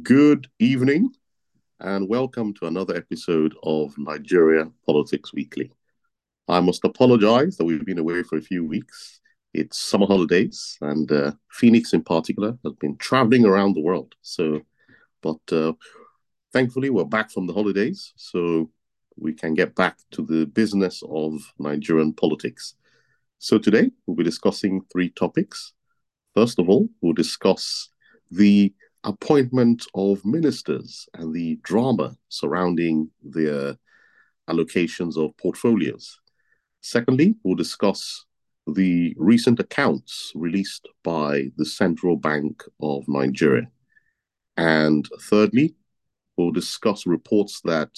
Good evening and welcome to another episode of Nigeria Politics Weekly. I must apologize that we've been away for a few weeks. It's summer holidays and Phoenix in particular has been traveling around the world. But thankfully we're back from the holidays so we can get back to the business of Nigerian politics. So today we'll be discussing three topics. First of all, we'll discuss the appointment of ministers and the drama surrounding their allocations of portfolios. Secondly, we'll discuss the recent accounts released by the Central Bank of Nigeria. And thirdly, we'll discuss reports that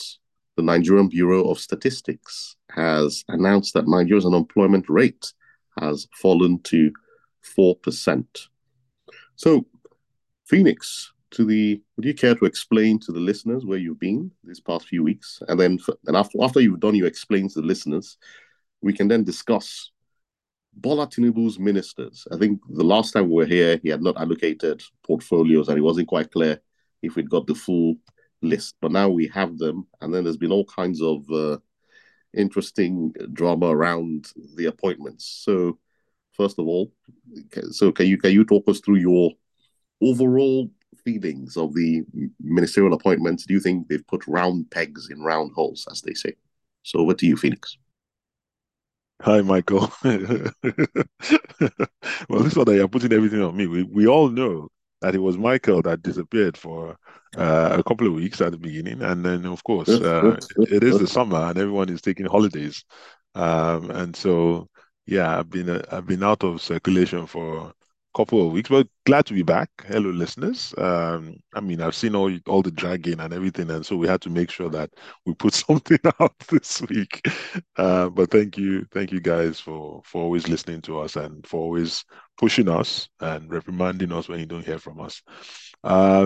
the Nigerian Bureau of Statistics has announced that Nigeria's unemployment rate has fallen to 4%. So, Phoenix, would you care to explain to the listeners where you've been these past few weeks? And then after you've done, you explain to the listeners, we can then discuss Bola Tinubu's ministers. I think the last time we were here, he had not allocated portfolios and it wasn't quite clear if we'd got the full list. But now we have them. And then there's been all kinds of interesting drama around the appointments. So first of all, can you talk us through your overall feelings of the ministerial appointments? Do you think they've put round pegs in round holes, as they say? So over to you, Phoenix. Hi, Michael. Well, this one, they are putting everything on me. We all know that it was Michael that disappeared for a couple of weeks at the beginning. And then, of course, it is the summer and everyone is taking holidays. And so, yeah, I've been out of circulation for couple of weeks, but glad to be back. Hello, listeners. I've seen all the dragging and everything, and so we had to make sure that we put something out this week. But thank you guys for always listening to us and for always pushing us and reprimanding us when you don't hear from us. To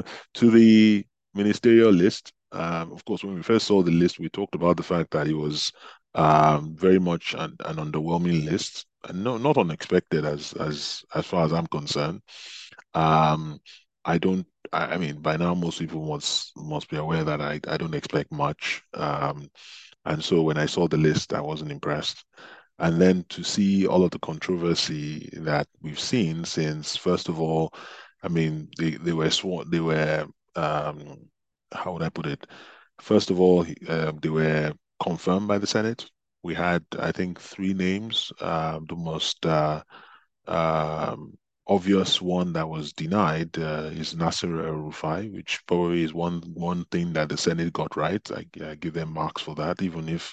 the ministerial list, of course, when we first saw the list, we talked about the fact that it was very much an underwhelming list. No, not unexpected as far as I'm concerned. By now most people must be aware that I don't expect much. And so when I saw the list, I wasn't impressed. And then to see all of the controversy that we've seen since, first of all, how would I put it? First of all, they were confirmed by the Senate. We had, I think, three names. The most obvious one that was denied is Nasir El-Rufai, which probably is one thing that the Senate got right. I give them marks for that, even if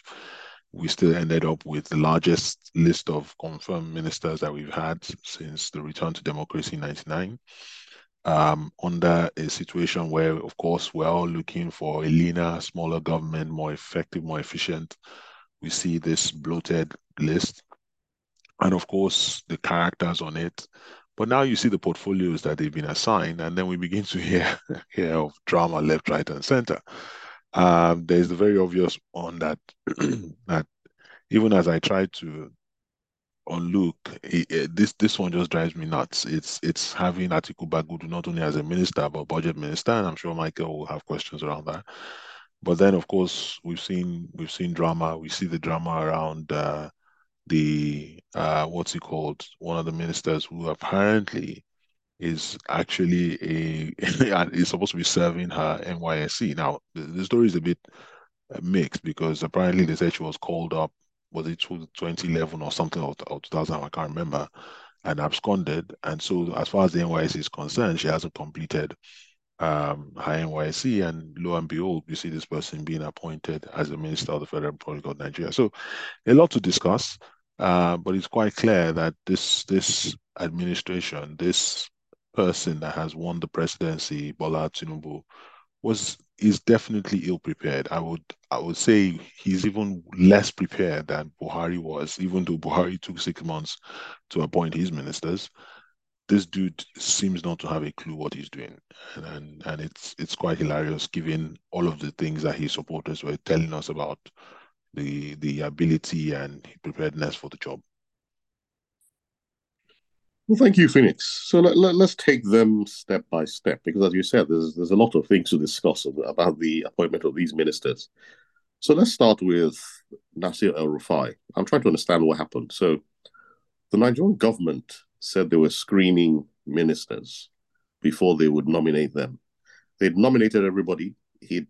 we still ended up with the largest list of confirmed ministers that we've had since the return to democracy in 1999. Under a situation where, of course, we're all looking for a leaner, smaller government, more effective, more efficient. We see this bloated list and, of course, the characters on it. But now you see the portfolios that they've been assigned, and then we begin to hear of drama left, right, and center. There's the very obvious one that, that even as I try to unlook, this one just drives me nuts. It's having Atiku Bagudu not only as a minister, but budget minister, and I'm sure Michael will have questions around that. But then, of course, we've seen drama. We see the drama around what's it called? One of the ministers who apparently is actually is supposed to be serving her NYSC. Now, the story is a bit mixed because apparently they said she was called up, was it 2011 or something, or 2000, I can't remember, and absconded. And so as far as the NYSC is concerned, she hasn't completed high NYSC, and lo and behold, you see this person being appointed as the Minister of the Federal Republic of Nigeria. So a lot to discuss, but it's quite clear that this administration, this person that has won the presidency, Bola Tinubu, is definitely ill-prepared. I would say he's even less prepared than Buhari was, even though Buhari took 6 months to appoint his ministers. This dude seems not to have a clue what he's doing, and it's quite hilarious given all of the things that his supporters were telling us about the ability and preparedness for the job. Well, thank you, Phoenix. So let's take them step by step, because as you said, there's a lot of things to discuss about the appointment of these ministers. So let's start with Nasir El-Rufai. I'm trying to understand what happened. So the Nigerian government said they were screening ministers before they would nominate them. They'd nominated everybody. He'd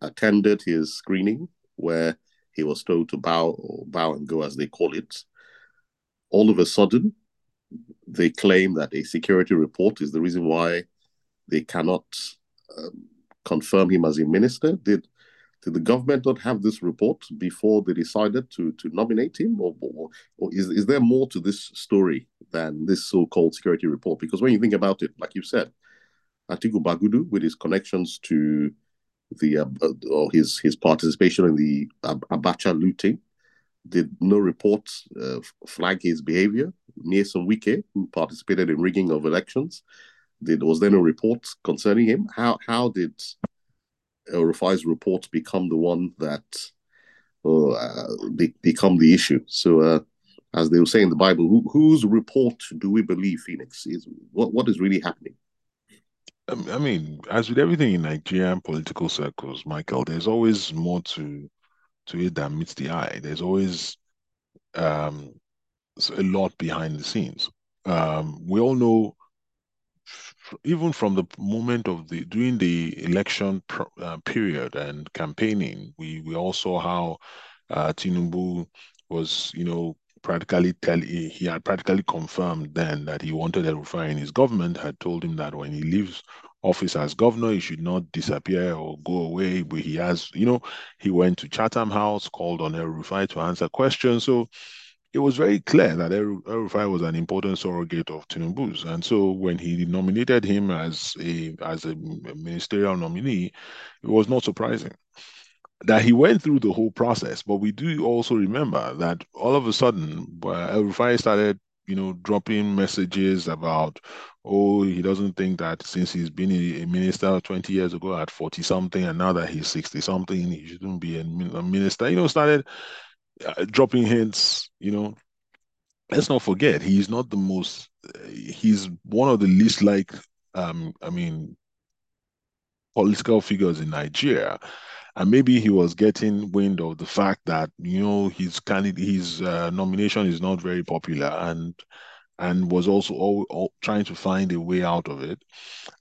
attended his screening where he was told to bow, or bow and go as they call it. All of a sudden, they claim that a security report is the reason why they cannot confirm him as a minister. Did the government not have this report before they decided to nominate him? Or is there more to this story than this so-called security report? Because when you think about it, like you said, Atiku Bagudu, with his connections to the his participation in the Abacha looting, did no report flag his behavior. Nyesom Wike, who participated in rigging of elections, was there no report concerning him? How did El-Rufai's report become the one that become the issue? So, as they will say in the Bible, whose report do we believe, Phoenix? What is really happening? I mean, as with everything in Nigerian political circles, Michael, there's always more to it than meets the eye. There's always a lot behind the scenes. We all know, even from the moment of during the election period and campaigning, we all saw how Tinubu was, he had practically confirmed then that he wanted El-Rufai in his government, had told him that when he leaves office as governor, he should not disappear or go away. But he has, he went to Chatham House, called on El-Rufai to answer questions. So it was very clear that El-Rufai was an important surrogate of Tinubu's. And so when he nominated him as a ministerial nominee, it was not surprising that he went through the whole process. But we do also remember that all of a sudden, El-Rufai started, dropping messages about, oh, he doesn't think that since he's been a minister 20 years ago at 40-something, and now that he's 60-something, he shouldn't be a minister. Started dropping hints. Let's not forget, he's not the most. He's one of the least liked. Political figures in Nigeria. And maybe he was getting wind of the fact that his nomination is not very popular, and was also all trying to find a way out of it.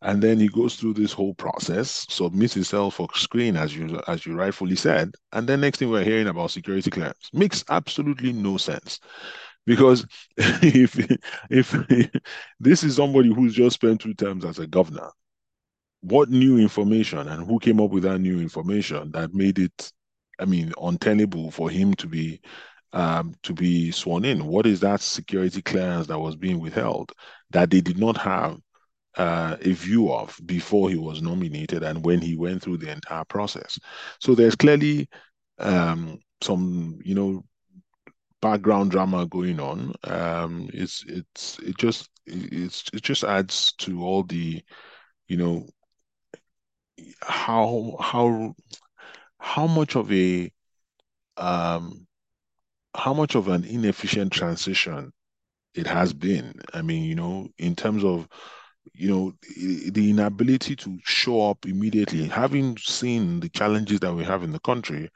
And then he goes through this whole process, submits himself for screen, as you rightfully said. And then next thing we're hearing about security clearance makes absolutely no sense, because if this is somebody who's just spent 2 terms as a governor, what new information and who came up with that new information that made it, untenable for him to be sworn in? What is that security clearance that was being withheld that they did not have a view of before he was nominated and when he went through the entire process? So there's clearly some, background drama going on. It just adds to all the, how much of an inefficient transition it has been. In terms of the inability to show up immediately, having seen the challenges that we have in the country,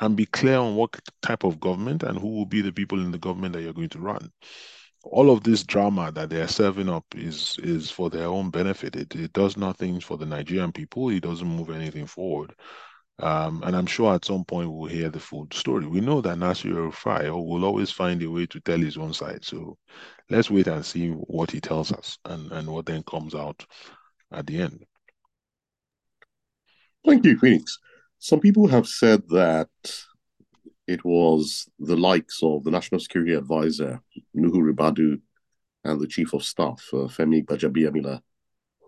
and be clear on what type of government and who will be the people in the government that you're going to run. All of this drama that they are serving up is for their own benefit. It does nothing for the Nigerian people. It doesn't move anything forward. And I'm sure at some point we'll hear the full story. We know that Nasir El-Rufai will always find a way to tell his own side. So let's wait and see what he tells us and what then comes out at the end. Thank you, Phoenix. Some people have said that it was the likes of the National Security Advisor, Nuhu Ribadu, and the Chief of Staff, Femi Gbajabiamila,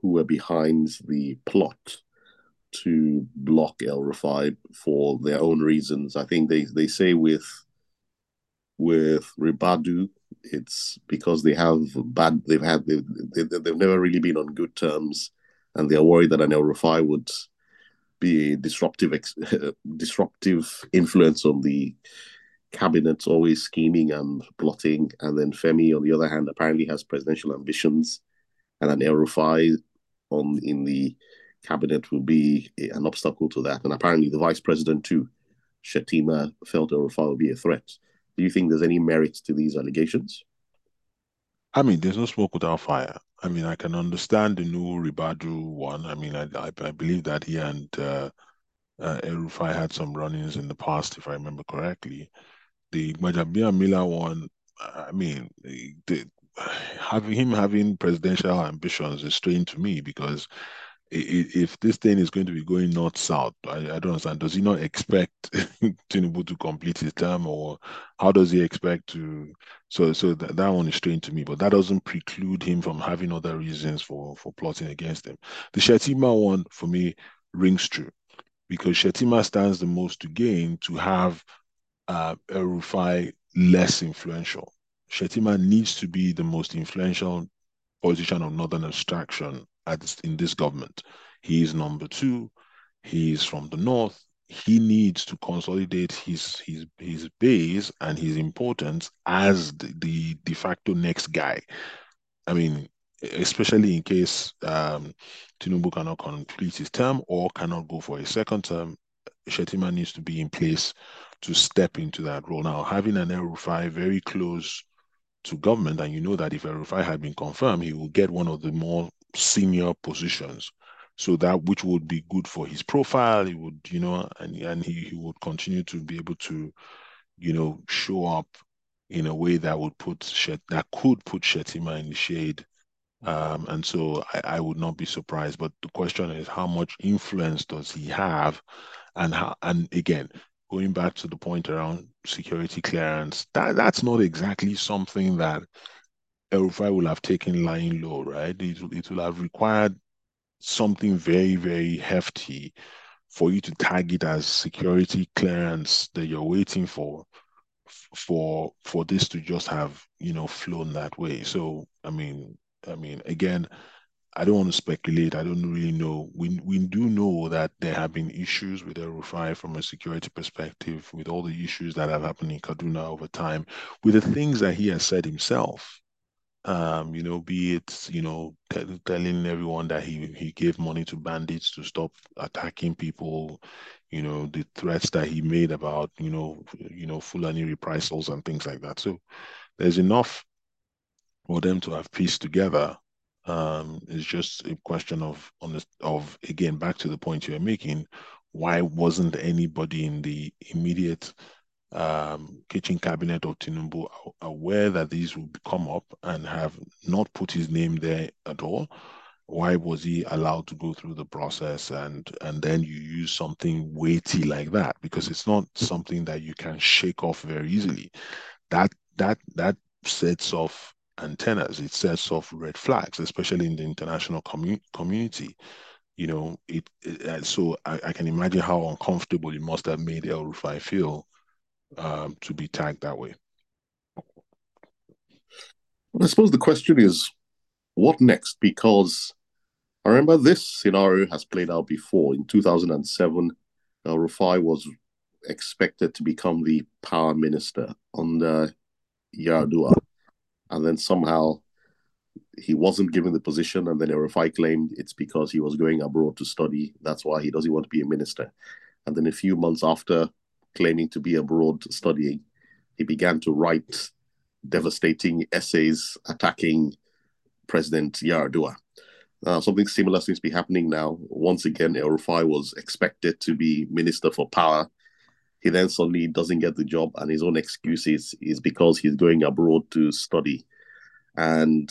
who were behind the plot to block El-Rufai for their own reasons. I think they say with Ribadu, it's because they've never really been on good terms, and they're worried that an El-Rufai would be a disruptive influence on the cabinets always scheming and plotting. And then Femi, on the other hand, apparently has presidential ambitions. And an El-Rufai in the cabinet will be an obstacle to that. And apparently the vice president too, Shettima, felt El-Rufai will be a threat. Do you think there's any merit to these allegations? I mean, there's no smoke without fire. I mean, I can understand the Nuhu Ribadu one. I mean, I believe that he and El-Rufai had some run-ins in the past, if I remember correctly. The Gbajabiamila one, I mean, having presidential ambitions is strange to me, because if this thing is going to be going north-south, I don't understand. Does he not expect Tinubu to complete his term, or how does he expect to? So that one is strange to me, but that doesn't preclude him from having other reasons for plotting against him. The Shettima one, for me, rings true, because Shettima stands the most to gain to have El-Rufai less influential. Shettima needs to be the most influential position of northern abstraction in this government. He is number two. He is from the north. He needs to consolidate his base and his importance as the de facto next guy. I mean, especially in case Tinubu cannot complete his term or cannot go for a second term, Shettima needs to be in place to step into that role. Now, having an El-Rufai very close to government, and you know that if El-Rufai had been confirmed, he will get one of the more senior positions, so that which would be good for his profile. He would, you know, and he would continue to be able to, you know, show up in a way that would put Shettima in the shade. And so I would not be surprised. But the question is, how much influence does he have? And again, going back to the point around security clearance, that's not exactly something that El-Rufai will have taken lying low, right? It will have required something very, very hefty for you to tag it as security clearance that you're waiting for this to just have, you know, flown that way. So, I mean, again, I don't want to speculate. I don't really know. We do know that there have been issues with El-Rufai from a security perspective, with all the issues that have happened in Kaduna over time, with the things that he has said himself. You know, be it, you know, telling everyone that he gave money to bandits to stop attacking people, you know, the threats that he made about, you know, Fulani reprisals and things like that. So there's enough for them to have pieced together. It's just a question of again, back to the point you were making, why wasn't anybody in the immediate kitchen cabinet of Tinubu aware that these would come up and have not put his name there at all? Why was he allowed to go through the process and then you use something weighty like that? Because it's not something that you can shake off very easily. That sets off antennas. It sets off red flags, especially in the international community. You know, so I can imagine how uncomfortable it must have made El-Rufai feel to be tagged that way. Well, I suppose the question is, what next? Because I remember this scenario has played out before. In 2007, El-Rufai was expected to become the power minister under Yar'Adua, and then somehow he wasn't given the position, and then El-Rufai claimed it's because he was going abroad to study. That's why he doesn't want to be a minister. And then a few months after claiming to be abroad studying, he began to write devastating essays attacking President Yar'Adua. Something similar seems to be happening now. Once again, El-Rufai was expected to be Minister for Power. He then suddenly doesn't get the job, and his own excuse is because he's going abroad to study. And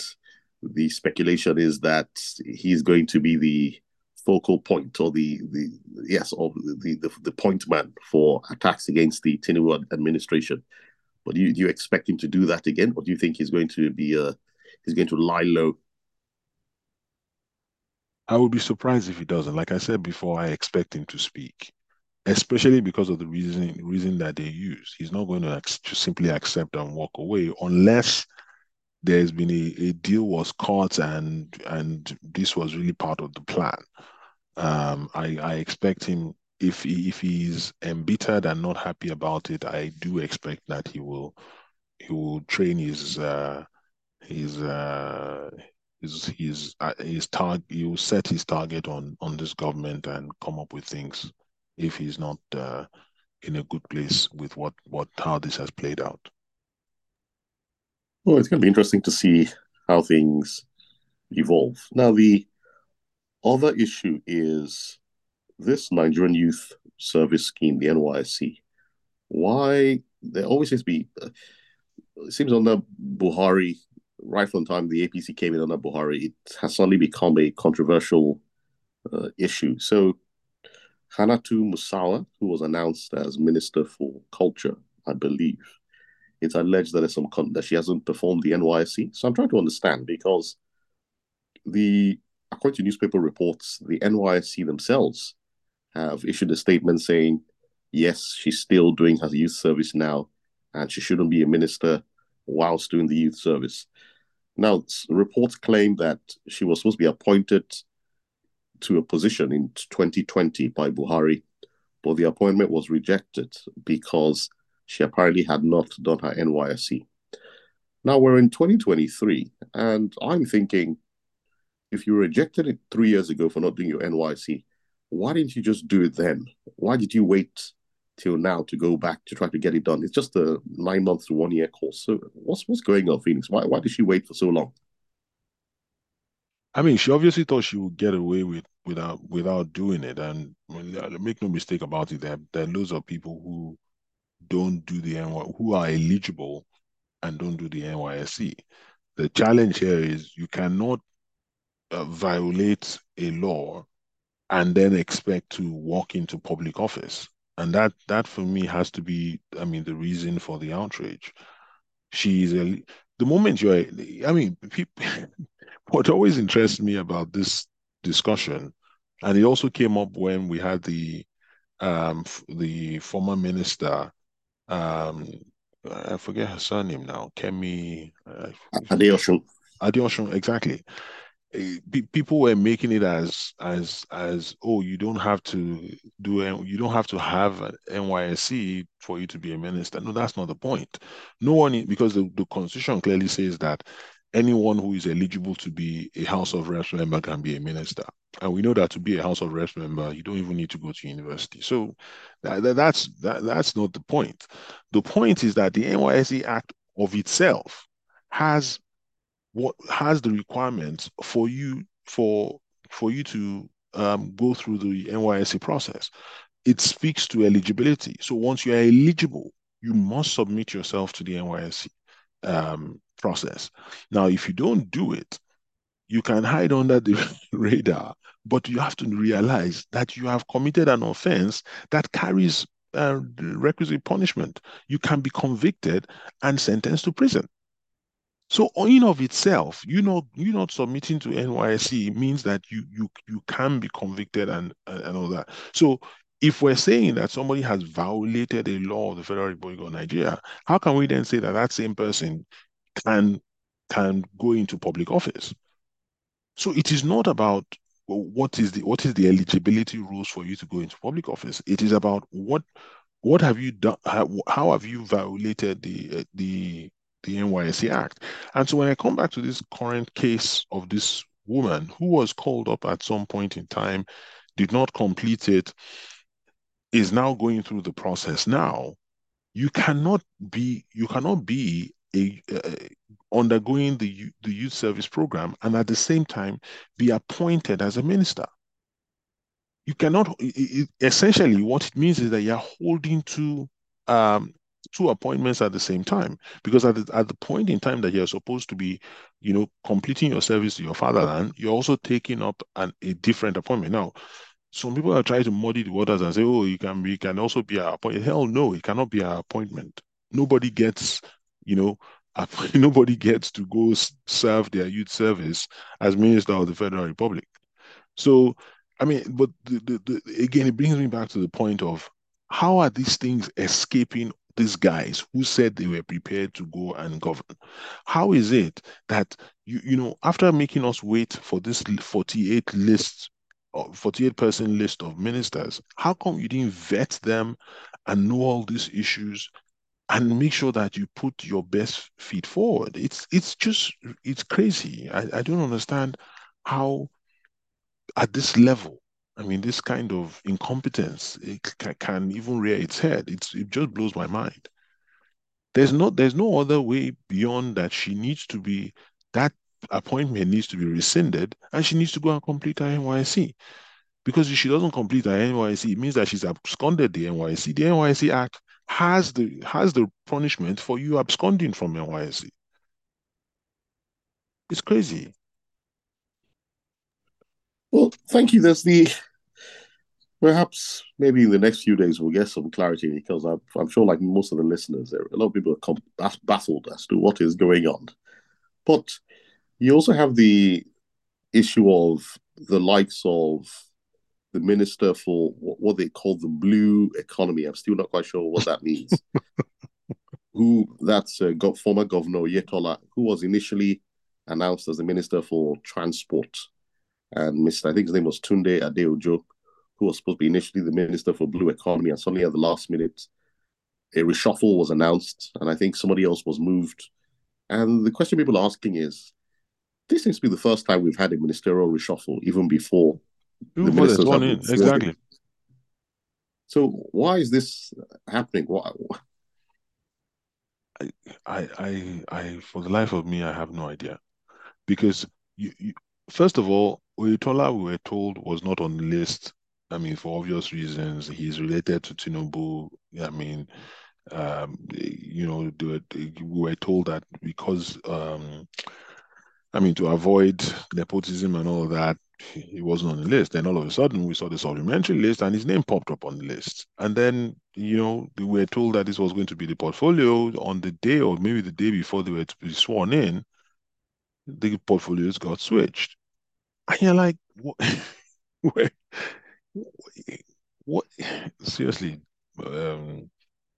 the speculation is that he's going to be the focal point, or the point man for attacks against the Tinubu administration. But do you expect him to do that again, or do you think he's going to lie low? I would be surprised if he doesn't. Like I said before, I expect him to speak, especially because of the reason that they use. He's not going to simply accept and walk away unless there's been a deal was cut and this was really part of the plan. I expect him if he's embittered and not happy about it, I do expect that he will train he will set his target on this government and come up with things if he's not in a good place with how this has played out. Well, it's going to be interesting to see how things evolve. Now, the other issue is this Nigerian Youth Service Scheme, the NYSC. Why there always seems to be, it seems under Buhari, right from the time the APC came in under Buhari, it has suddenly become a controversial issue. So Hanatu Musawa, who was announced as Minister for Culture, I believe, it's alleged that that she hasn't performed the NYSC. So I'm trying to understand, because according to newspaper reports, the NYSC themselves have issued a statement saying, yes, she's still doing her youth service now, and she shouldn't be a minister whilst doing the youth service. Now, reports claim that she was supposed to be appointed to a position in 2020 by Buhari, but the appointment was rejected because she apparently had not done her NYSC. Now we're in 2023, and I'm thinking, if you rejected it 3 years ago for not doing your NYSC, why didn't you just do it then? Why did you wait till now to go back to try to get it done? It's just a 9 month to 1 year course. So what's going on, Phoenix? Why did she wait for so long? I mean, she obviously thought she would get away with without doing it, and make no mistake about it, there are loads of people who don't do the NYSC, who are eligible and don't do the NYSC. The challenge here is you cannot violate a law and then expect to walk into public office. And that for me has to be, I mean, the reason for the outrage. The moment you're, I mean, people, what always interests me about this discussion, and it also came up when we had the former minister, I forget her surname now, Kemi Adeosun. Adeosun, exactly. People were making it as you don't have to have an NYSC for you to be a minister. No, that's not the point. No one, because the constitution clearly says that anyone who is eligible to be a House of Reps member can be a minister, and we know that to be a House of Reps member, you don't even need to go to university. So that's not the point. The point is that the NYSC Act of itself has the requirements for you to go through the NYSC process. It speaks to eligibility. So once you are eligible, you must submit yourself to the NYSC process. Now, if you don't do it, you can hide under the radar, but you have to realize that you have committed an offense that carries requisite punishment. You can be convicted and sentenced to prison. So in of itself, you not submitting to NYSC means that you can be convicted and all that. So if we're saying that somebody has violated a law of the Federal Republic of Nigeria, how can we then say that same person can go into public office? So it is not about what is the eligibility rules for you to go into public office. It is about what have you done? How have you violated the NYSC Act? And so when I come back to this current case of this woman who was called up at some point in time, did not complete it, is now going through the process now, you cannot be undergoing the youth service program and at the same time be appointed as a minister. You cannot. Essentially, what it means is that you are holding two appointments at the same time, because at the point in time that you're supposed to be, completing your service to your fatherland, you're also taking up a different appointment. Now, some people are trying to muddy the waters and say, oh, you can also be appointed. Hell no, it cannot be an appointment. Nobody gets to go serve their youth service as minister of the Federal Republic. So, I mean, but again, it brings me back to the point of how are these things escaping these guys who said they were prepared to go and govern? How is it that after making us wait for this 48 list 48-person list of ministers, how come you didn't vet them and know all these issues and make sure that you put your best feet forward? It's crazy. I don't understand how at this level, I mean, this kind of incompetence can even rear its head. It just blows my mind. There's no other way beyond that. That appointment needs to be rescinded, and she needs to go and complete her NYSC. Because if she doesn't complete her NYSC, it means that she's absconded the NYSC. The NYSC Act has the punishment for you absconding from NYSC. It's crazy. Well, thank you. Perhaps maybe in the next few days we'll get some clarity, because I'm sure, like most of the listeners, there a lot of people are baffled as to what is going on. But you also have the issue of the likes of the minister for what they call the blue economy. I'm still not quite sure what that means. That's former governor Yetola, who was initially announced as the minister for transport, and I think his name was Tunde Adeujuk, who was supposed to be initially the minister for blue economy, and suddenly at the last minute, a reshuffle was announced, and I think somebody else was moved. And the question people are asking is, this seems to be the first time we've had a ministerial reshuffle, even before the ministers have been sworn. Exactly. So why is this happening? Why? I, for the life of me, I have no idea. Because, first of all, Oyetola, we were told, was not on the list. I mean, for obvious reasons, he's related to Tinubu. I mean, we were told that because, to avoid nepotism and all that, he wasn't on the list. Then all of a sudden, we saw the supplementary list, and his name popped up on the list. And then, we were told that this was going to be the portfolio on the day, or maybe the day before they were to be sworn in. The portfolios got switched, and you're like, what? What? Seriously,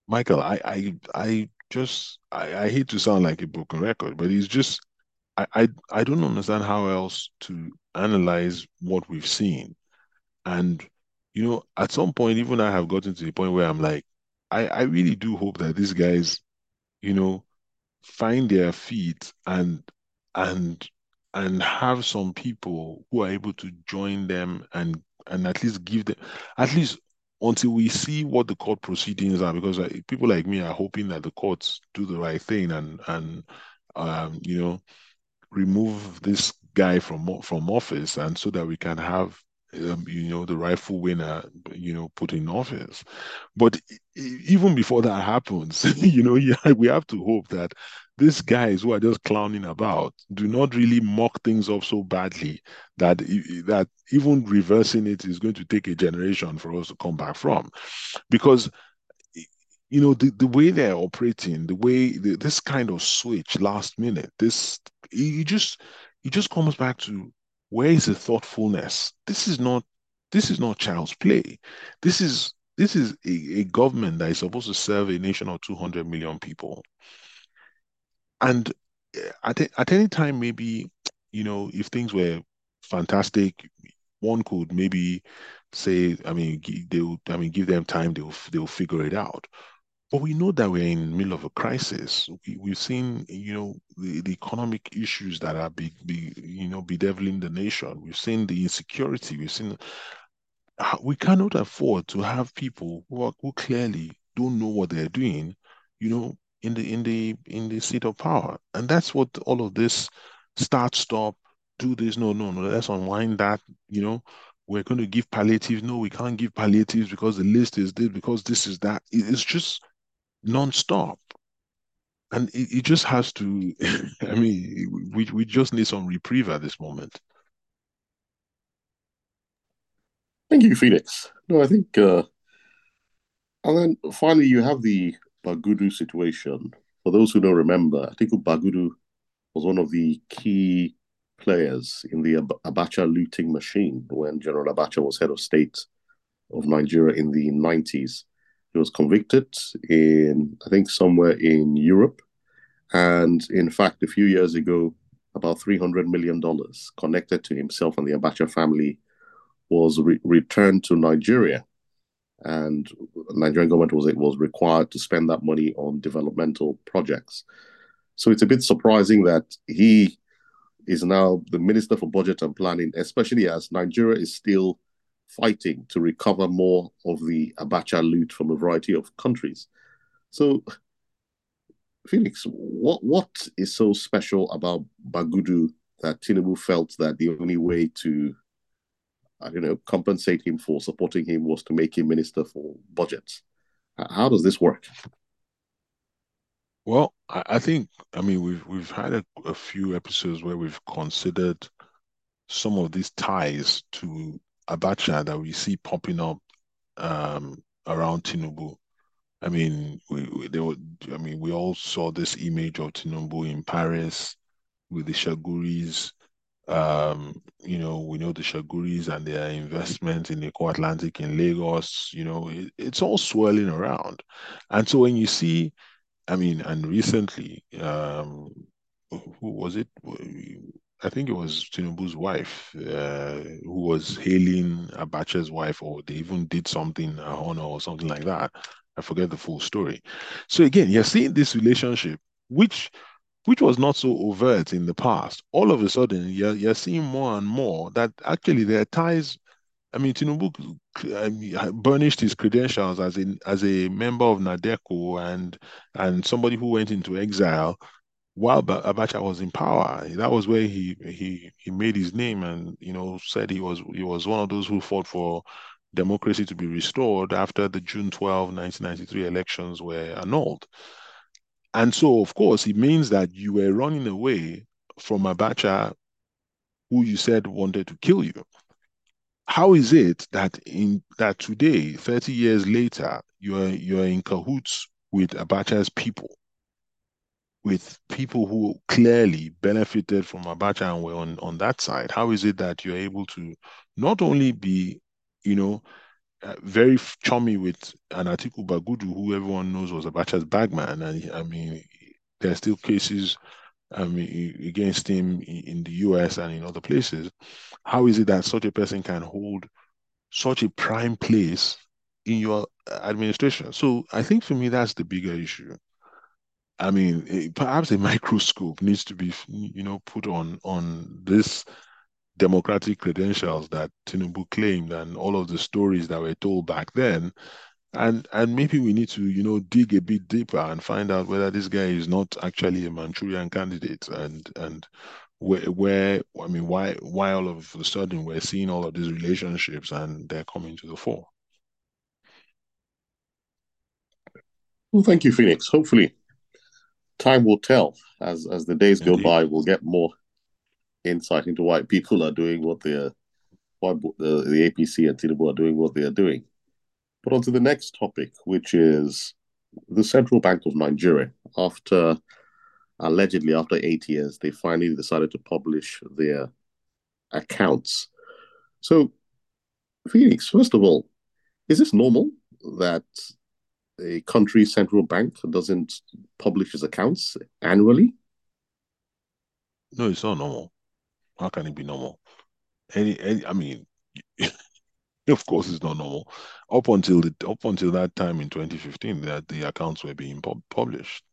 Michael, I hate to sound like a broken record, but it's just I don't understand how else to analyze what we've seen. And at some point, even I have gotten to the point where I'm like, I really do hope that these guys, find their feet and have some people who are able to join them and at least give them, at least until we see what the court proceedings are, because people like me are hoping that the courts do the right thing and remove this guy from office, and so that we can have the rightful winner put in office. But even before that happens, we have to hope that these guys who are just clowning about do not really mock things up so badly that even reversing it is going to take a generation for us to come back from. Because, the way they're operating, this kind of switch last minute, it just comes back to, where is the thoughtfulness? This is not child's play. This is a government that is supposed to serve a nation of 200 million people. And at any time, maybe, if things were fantastic, one could maybe say, give them time, they'll figure it out. But we know that we're in the middle of a crisis. We've seen, the economic issues that are bedeviling the nation. We've seen the insecurity. We've seen. We cannot afford to have people who clearly don't know what they're doing, in the seat of power. And that's what all of this start, stop, do this, no, let's unwind that, we're going to give palliatives, no, we can't give palliatives because the list is this, because this is that. It's just non-stop. And it just has to, we just need some reprieve at this moment. Thank you, Felix. No, I think, and then finally you have the Bagudu situation. For those who don't remember, Atiku Bagudu was one of the key players in the Abacha looting machine when General Abacha was head of state of Nigeria in the 90s. He was convicted somewhere in Europe. And in fact, a few years ago, about $300 million connected to himself and the Abacha family was returned to Nigeria, and the Nigerian government was required to spend that money on developmental projects. So it's a bit surprising that he is now the Minister for Budget and Planning, especially as Nigeria is still fighting to recover more of the Abacha loot from a variety of countries. So, Felix, what is so special about Bagudu that Tinubu felt that the only way to, compensate him for supporting him was to make him Minister for Budgets? How does this work? Well, I think, we've had a few episodes where we've considered some of these ties to Abacha that we see popping up around Tinubu. We all saw this image of Tinubu in Paris with the Shaguris. We know the Shaguris and their investment in the Atlantic in Lagos. It's all swirling around. And so when you see, and recently, who was it? I think it was Tinubu's wife who was hailing Abacha's wife, or they even did something, a honor or something like that. I forget the full story. So again, you're seeing this relationship, which was not so overt in the past. All of a sudden, you're seeing more and more that actually there are ties. Tinubu burnished his credentials as a member of Nadeco and somebody who went into exile while Abacha was in power. That was where he made his name, and said he was one of those who fought for democracy to be restored after the June 12, 1993 elections were annulled. And so, of course, it means that you were running away from Abacha, who you said wanted to kill you. How is it that today, 30 years later, you're in cahoots with Abacha's people, with people who clearly benefited from Abacha and were on that side? How is it that you're able to not only be very chummy with an Atiku Bagudu, who everyone knows was Abacha's bagman, and there are still cases against him in the US and in other places? How is it that such a person can hold such a prime place in your administration? So I think for me that's the bigger issue. Perhaps a microscope needs to be put on this democratic credentials that Tinubu claimed and all of the stories that were told back then, and maybe we need to dig a bit deeper and find out whether this guy is not actually a Manchurian candidate, and why all of a sudden we're seeing all of these relationships and they're coming to the fore. Well, thank you, Phoenix. Hopefully time will tell as the days go by. We'll get more insight into why people are doing what they're, why the APC and Tinubu are doing what they are doing. But on to the next topic, which is the Central Bank of Nigeria. Allegedly after 8 years, they finally decided to publish their accounts. So, Felix, first of all, is this normal that a country's central bank doesn't publish its accounts annually? No, it's not normal. How can it be normal? Of course it's not normal. Up until that time in 2015 that the accounts were being published,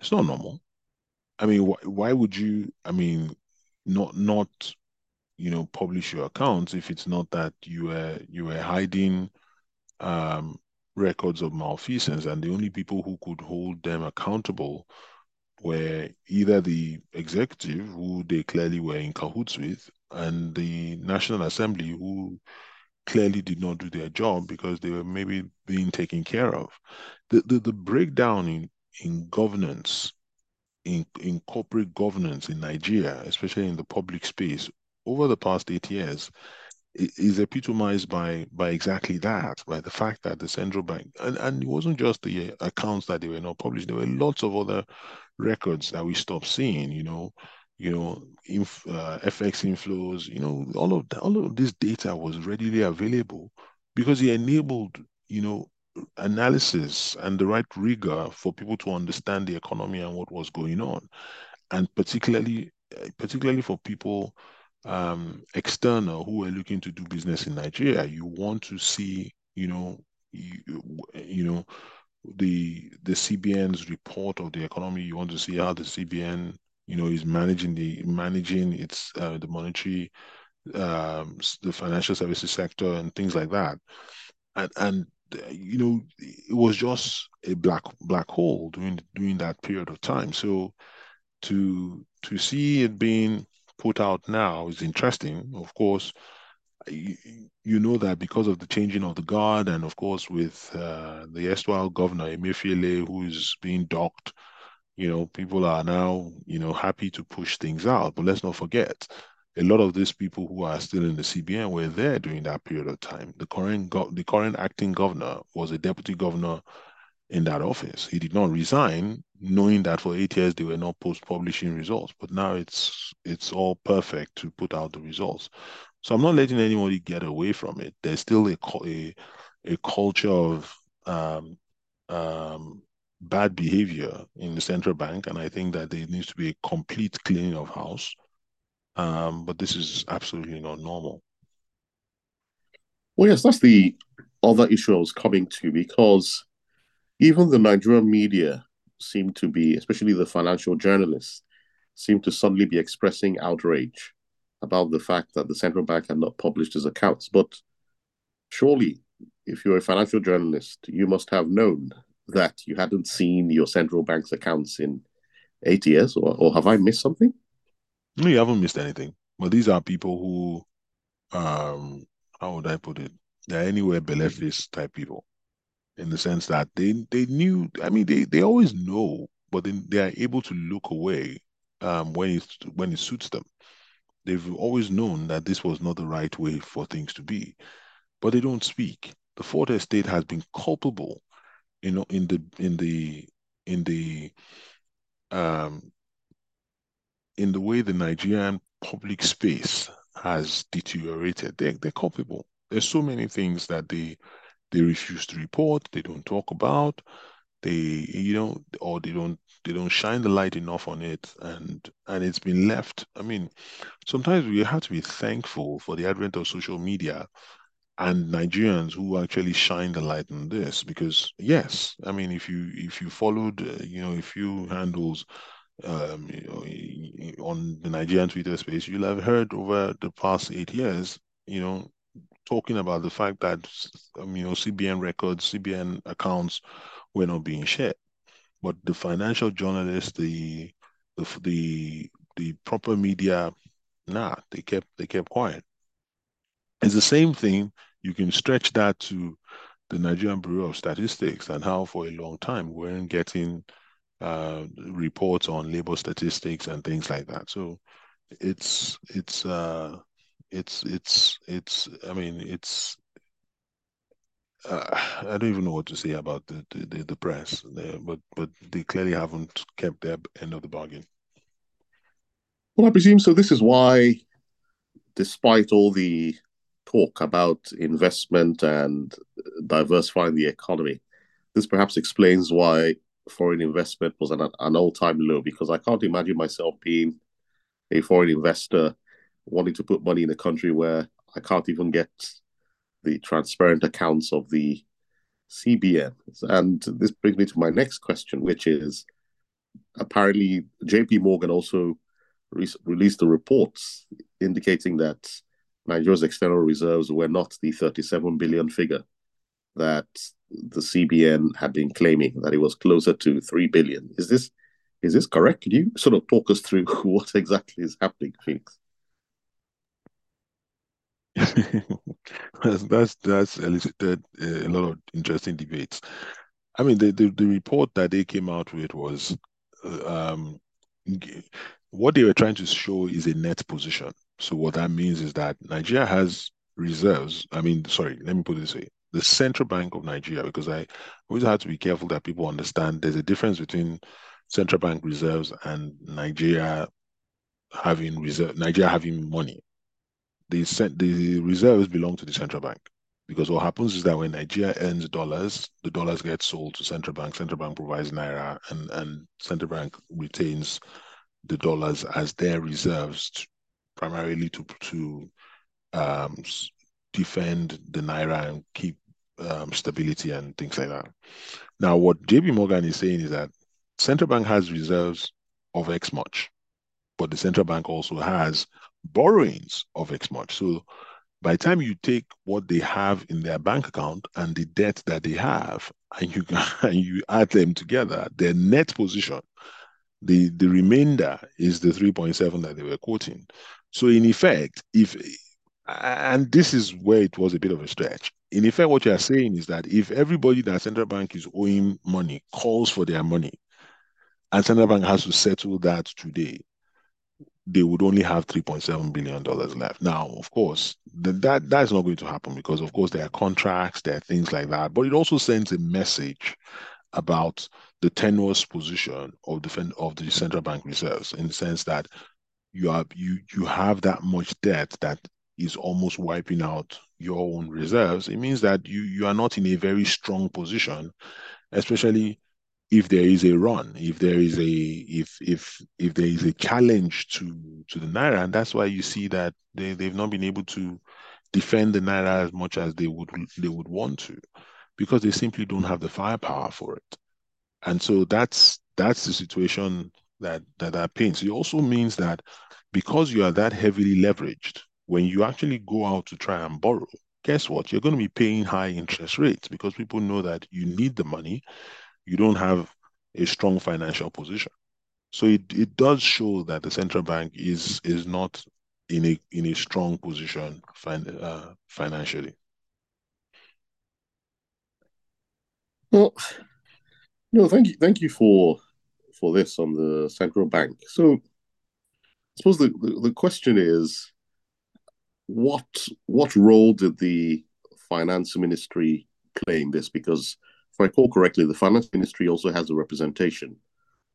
it's not normal. Why would you? Not publish your accounts if it's not that you were hiding records of malfeasance, and the only people who could hold them accountable were either the executive, who they clearly were in cahoots with, and the National Assembly, who clearly did not do their job because they were maybe being taken care of. The breakdown in governance, in corporate governance in Nigeria, especially in the public space, over the past 8 years, is epitomized by exactly that, by the fact that the central bank, and it wasn't just the accounts that they were not published, there were lots of other records that we stopped seeing, FX inflows, all of this data was readily available because it enabled, analysis and the right rigor for people to understand the economy and what was going on, and particularly for people external who are looking to do business in Nigeria, you want to see, you know, the CBN's report of the economy. You want to see how the CBN, is managing its the monetary, the financial services sector and things like that. And it was just a black hole during that period of time. So to see it being put out now is interesting. Of course, that because of the changing of the guard, and of course with the erstwhile governor Emefiele, who is being docked, people are now happy to push things out. But let's not forget, a lot of these people who are still in the CBN were there during that period of time. The current acting governor was a deputy governor in that office. He did not resign, knowing that for 8 years they were not publishing results. But now it's all perfect to put out the results. So I'm not letting anybody get away from it. There's still a culture of bad behavior in the central bank, and I think that there needs to be a complete cleaning of house. But this is absolutely not normal. Well, yes, that's the other issue I was coming to, because even the Nigerian media seem to be, especially the financial journalists, seem to suddenly be expressing outrage about the fact that the central bank had not published its accounts. But surely, if you're a financial journalist, you must have known that you hadn't seen your central bank's accounts in 8 years, or have I missed something? No, you haven't missed anything. But these are people who, how would I put it? They're anywhere belefist type people, in the sense that they knew. I mean, they always know, but they are able to look away when it suits them. They've always known that this was not the right way for things to be, but they don't speak. The Fourth Estate has been culpable, in the way the Nigerian public space has deteriorated. They're culpable. There's so many things that they refuse to report, they don't talk about, or they don't shine the light enough on it, and it's been left. I mean, sometimes we have to be thankful for the advent of social media and Nigerians who actually shine the light on this, because yes, I mean, if you followed a few handles on the Nigerian Twitter space, you'll have heard over the past 8 years, talking about the fact that, CBN records, CBN accounts were not being shared. But the financial journalists, the proper media, they kept quiet. It's the same thing. You can stretch that to the Nigerian Bureau of Statistics and how for a long time we weren't getting reports on labor statistics and things like that. So I don't even know what to say about the press there, but they clearly haven't kept their end of the bargain. Well, I presume so. This is why, despite all the talk about investment and diversifying the economy, this perhaps explains why foreign investment was an all-time low, because I can't imagine myself being a foreign investor wanting to put money in a country where I can't even get the transparent accounts of the CBN. And this brings me to my next question, which is, apparently J.P. Morgan also released the reports indicating that Nigeria's external reserves were not the 37 billion figure that the CBN had been claiming, that it was closer to 3 billion. Is this correct? Can you sort of talk us through what exactly is happening, Felix? That's elicited a lot of interesting debates. I mean, the report that they came out with was what they were trying to show is a net position. So what that means is that Nigeria has reserves. I mean, sorry, let me put it this way. The Central Bank of Nigeria, because I always have to be careful that people understand there's a difference between central bank reserves and Nigeria having money. The reserves belong to the central bank, because what happens is that when Nigeria earns dollars, the dollars get sold to central bank provides naira, and central bank retains the dollars as their reserves primarily to defend the Naira and keep stability and things like that. Now, what J.P. Morgan is saying is that Central Bank has reserves of X much, but the Central Bank also has borrowings of X much. So by the time you take what they have in their bank account and the debt that they have, and you add them together, their net position, the remainder is the 3.7 that they were quoting. So in effect, and this is where it was a bit of a stretch. In effect, what you are saying is that if everybody that Central Bank is owing money calls for their money, and Central Bank has to settle that today, they would only have $3.7 billion left. Now, of course, that's not going to happen because, of course, there are contracts, there are things like that. But it also sends a message about the tenuous position of the Central Bank reserves, in the sense that you have that much debt that is almost wiping out your own reserves. It means that you are not in a very strong position, especially if there is a run, if there is a challenge to the Naira. And that's why you see that they've not been able to defend the Naira as much as they would want to, because they simply don't have the firepower for it. And so that's the situation that paints. It also means that because you are that heavily leveraged, when you actually go out to try and borrow, guess what? You're going to be paying high interest rates because people know that you need the money. You don't have a strong financial position. So it does show that the Central Bank is not in a strong position financially. Well, no, thank you for this on the Central Bank. So I suppose the question is, what role did the finance ministry play in this? Because if I recall correctly, the finance ministry also has a representation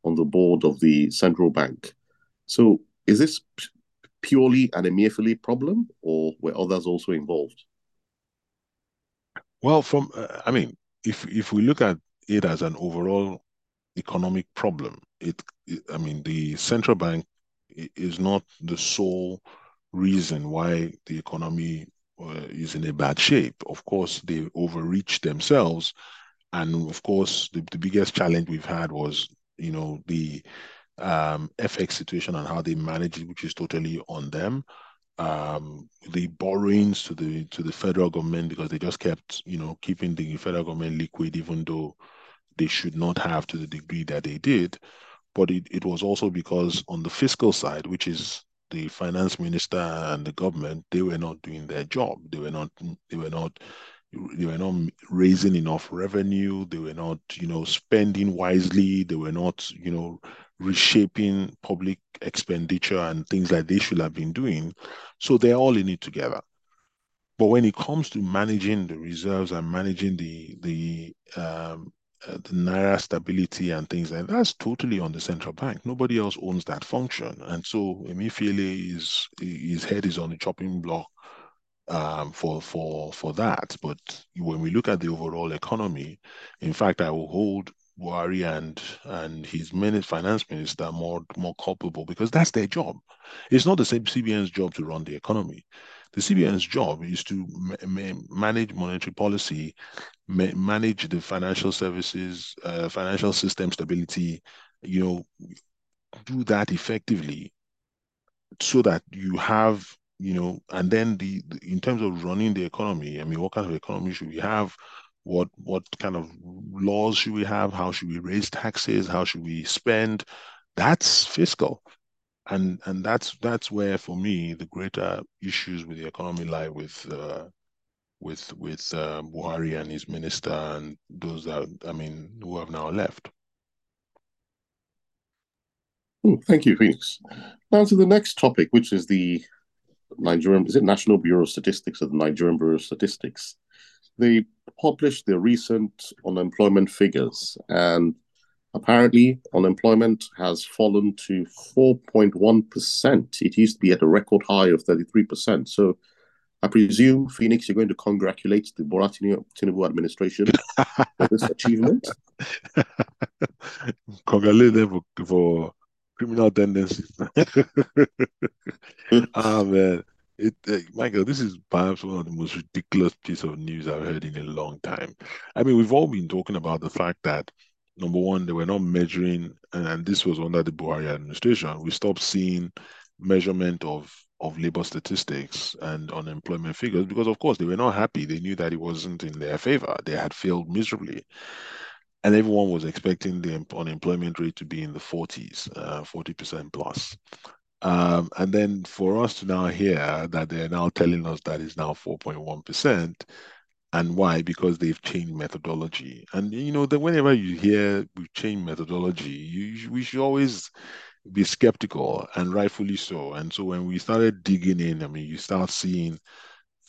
on the board of the Central Bank. So is this purely an Emefiele problem, or were others also involved? Well, if we look at it as an overall economic problem, the Central Bank is not the sole reason why the economy is in a bad shape. Of course, they overreached themselves. And of course, the biggest challenge we've had was, the FX situation and how they managed it, which is totally on them. The borrowings to the federal government, because they just kept, keeping the federal government liquid, even though they should not have to the degree that they did. But it was also because on the fiscal side, which is the finance minister and the government, they were not doing their job. They were not raising enough revenue. They were not, spending wisely. They were not, reshaping public expenditure and things like they should have been doing. So they're all in it together. But when it comes to managing the reserves and managing the Naira stability and things like that, that's totally on the Central Bank. Nobody else owns that function. And so Emefiele, his head is on the chopping block for that. But when we look at the overall economy, in fact, I will hold Buhari and his finance minister more culpable, because that's their job. It's not the CBN's job to run the economy. The CBN's job is to manage monetary policy, manage the financial services, financial system stability, do that effectively so that you have, and then in terms of running the economy, what kind of economy should we have? What kind of laws should we have? How should we raise taxes? How should we spend? That's fiscal, and that's where for me the greater issues with the economy lie with Buhari and his minister and those that who have now left. Ooh, thank you, Phoenix. Now to the next topic, which is the National Bureau of Statistics, or the Nigerian Bureau of Statistics. They published their recent unemployment figures, and apparently unemployment has fallen to 4.1%. It used to be at a record high of 33%. So I presume, Phoenix, you're going to congratulate the Bola Tinubu administration for this achievement. Congratulate them for criminal tendencies. Ah, man. Michael, this is perhaps one of the most ridiculous piece of news I've heard in a long time. I mean, we've all been talking about the fact that, number one, they were not measuring, and this was under the Buhari administration, we stopped seeing measurement of labor statistics and unemployment figures because, of course, they were not happy. They knew that it wasn't in their favor. They had failed miserably. And everyone was expecting the unemployment rate to be in the 40s, 40% plus. And then for us to now hear that they're now telling us that it's now 4.1%, and why? Because they've changed methodology. And you know that whenever you hear we've changed methodology, we should always be skeptical, and rightfully so. And so when we started digging in, I mean, you start seeing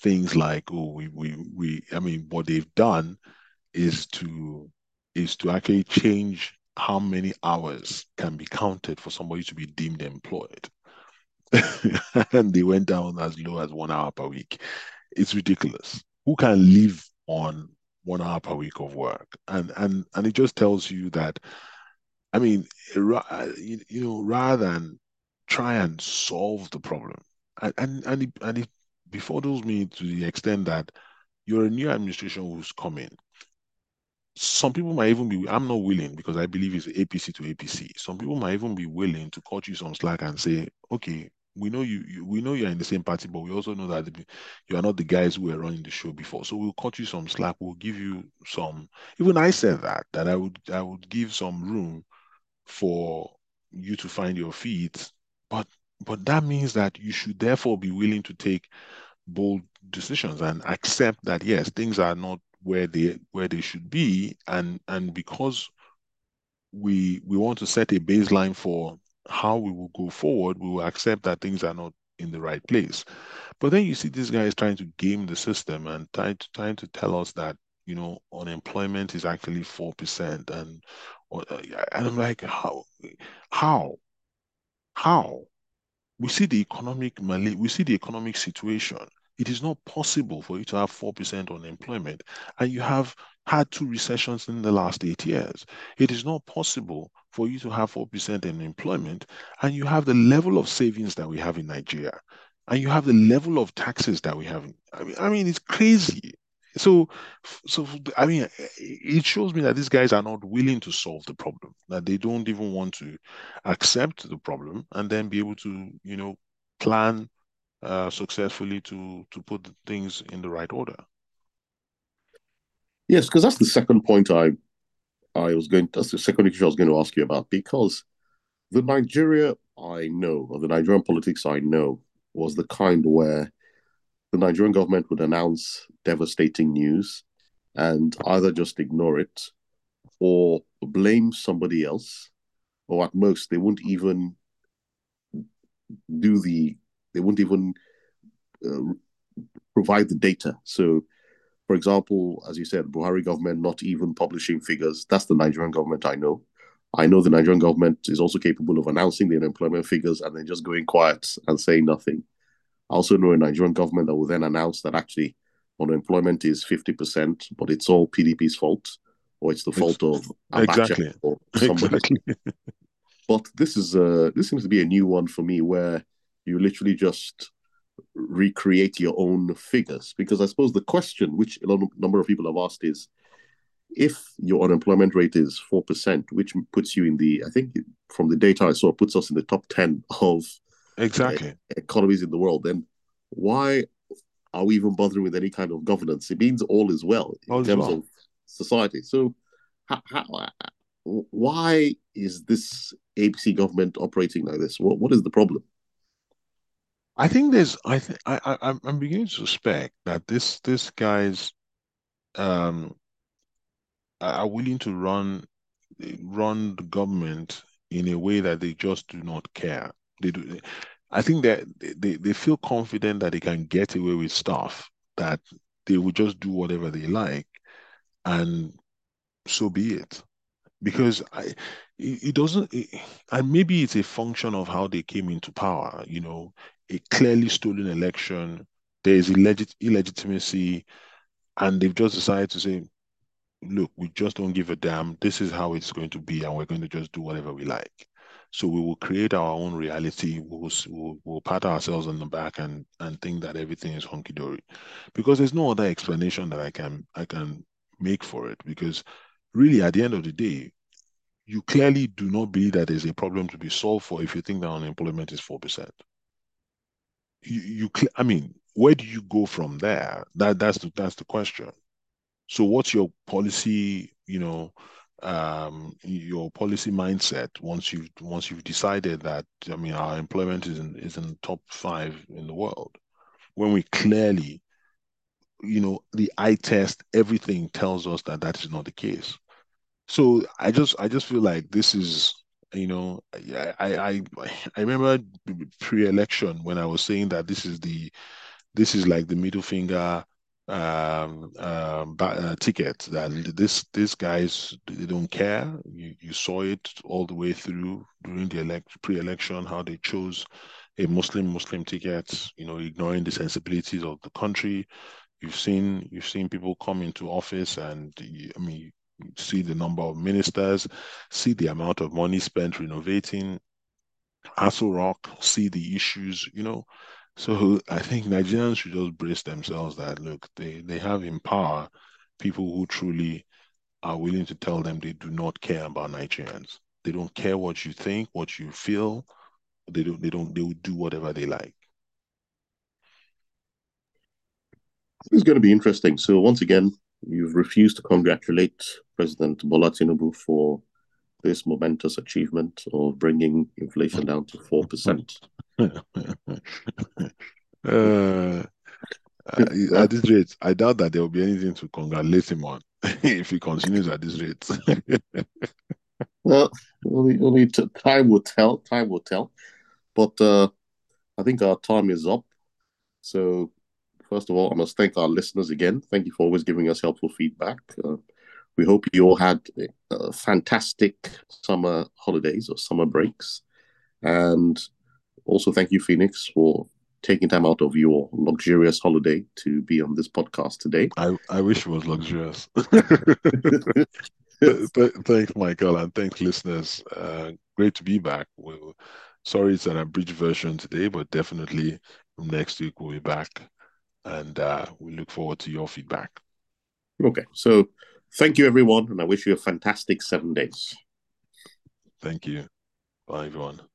things like, oh, I mean, what they've done is to actually change how many hours can be counted for somebody to be deemed employed. And they went down as low as 1 hour per week. It's ridiculous. Who can live on 1 hour per week of work? And it just tells you that, I mean, you know, rather than try and solve the problem, and it befuddles me to the extent that you're a new administration who's coming. Some people might even be, I'm not willing because I believe it's APC to APC. Some people might even be willing to cut you some slack and say, okay, we know you're in the same party, but we also know that you are not the guys who were running the show before. So we'll cut you some slack. We'll give you some. Even I said that I would give some room for you to find your feet, but that means that you should therefore be willing to take bold decisions and accept that yes, things are not where they should be, and because we want to set a baseline for how we will go forward, we will accept that things are not in the right place. But then you see this guy is trying to game the system and trying to tell us that, you know, unemployment is actually 4%, and I'm like, how? We see the economic situation. It is not possible for you to have 4% unemployment, and you have had two recessions in the last 8 years. It is not possible for you to have 4% unemployment, and you have the level of savings that we have in Nigeria, and you have the level of taxes that we have. I mean, it's crazy. So I mean, it shows me that these guys are not willing to solve the problem, that they don't even want to accept the problem and then be able to, you know, plan successfully to put things in the right order. Yes, because that's the second point that's the second issue I was going to ask you about, because the Nigeria I know, or the Nigerian politics I know, was the kind where the Nigerian government would announce devastating news and either just ignore it or blame somebody else, or at most they wouldn't even provide the data. So, for example, as you said, Buhari government not even publishing figures. That's the Nigerian government I know. I know the Nigerian government is also capable of announcing the unemployment figures and then just going quiet and saying nothing. I also know a Nigerian government that will then announce that actually unemployment is 50%, but it's all PDP's fault, or it's the fault of Abacha or somebody. But this seems to be a new one for me, where you literally just recreate your own figures. Because I suppose the question, which a number of people have asked, is if your unemployment rate is 4%, which puts you in the, I think from the data I saw, puts us in the top 10 of economies in the world, then why are we even bothering with any kind of governance? It means all is well in terms of society. So why is this APC government operating like this? What is the problem? I think there's. I'm beginning to suspect that this guys are willing to run the government in a way that they just do not care. They do. I think that they feel confident that they can get away with stuff, that they will just do whatever they like, and so be it. Because it doesn't. And maybe it's a function of how they came into power. You know, a clearly stolen election, there is illegitimacy, and they've just decided to say, look, we just don't give a damn. This is how it's going to be, and we're going to just do whatever we like. So we will create our own reality. We'll pat ourselves on the back and think that everything is hunky dory, because there's no other explanation that I can make for it. Because really, at the end of the day, you clearly do not believe that there's a problem to be solved for if you think that unemployment is 4%. I mean, where do you go from there? That's the question. So what's your policy? Your policy mindset once you've decided that, I mean, our employment is in the top 5 in the world, when we clearly, the eye test, everything tells us that is not the case. So I just feel like this is, I remember pre-election when I was saying that this is like the middle finger ticket, that these guys, they don't care. You saw it all the way through during the pre-election, how they chose a Muslim ticket, ignoring the sensibilities of the country. You've seen people come into office, and I mean, see the number of ministers, see the amount of money spent renovating Aso Rock, see the issues, So I think Nigerians should just brace themselves that, look, they have in power people who truly are willing to tell them they do not care about Nigerians. They don't care what you think, what you feel. They will do whatever they like. It's going to be interesting. So once again, you've refused to congratulate President Bola Tinubu for this momentous achievement of bringing inflation down to 4%. At this rate, I doubt that there will be anything to congratulate him on if he continues at this rate. Well, only time will tell. Time will tell. But I think our time is up. So first of all, I must thank our listeners again. Thank you for always giving us helpful feedback. We hope you all had fantastic summer holidays or summer breaks. And also, thank you, Phoenix, for taking time out of your luxurious holiday to be on this podcast today. I wish it was luxurious. But thanks, Michael, and thanks, listeners. Great to be back. Sorry it's an abridged version today, but definitely from next week we'll be back, and we look forward to your feedback. Okay, so thank you, everyone, and I wish you a fantastic 7 days. Thank you. Bye, everyone.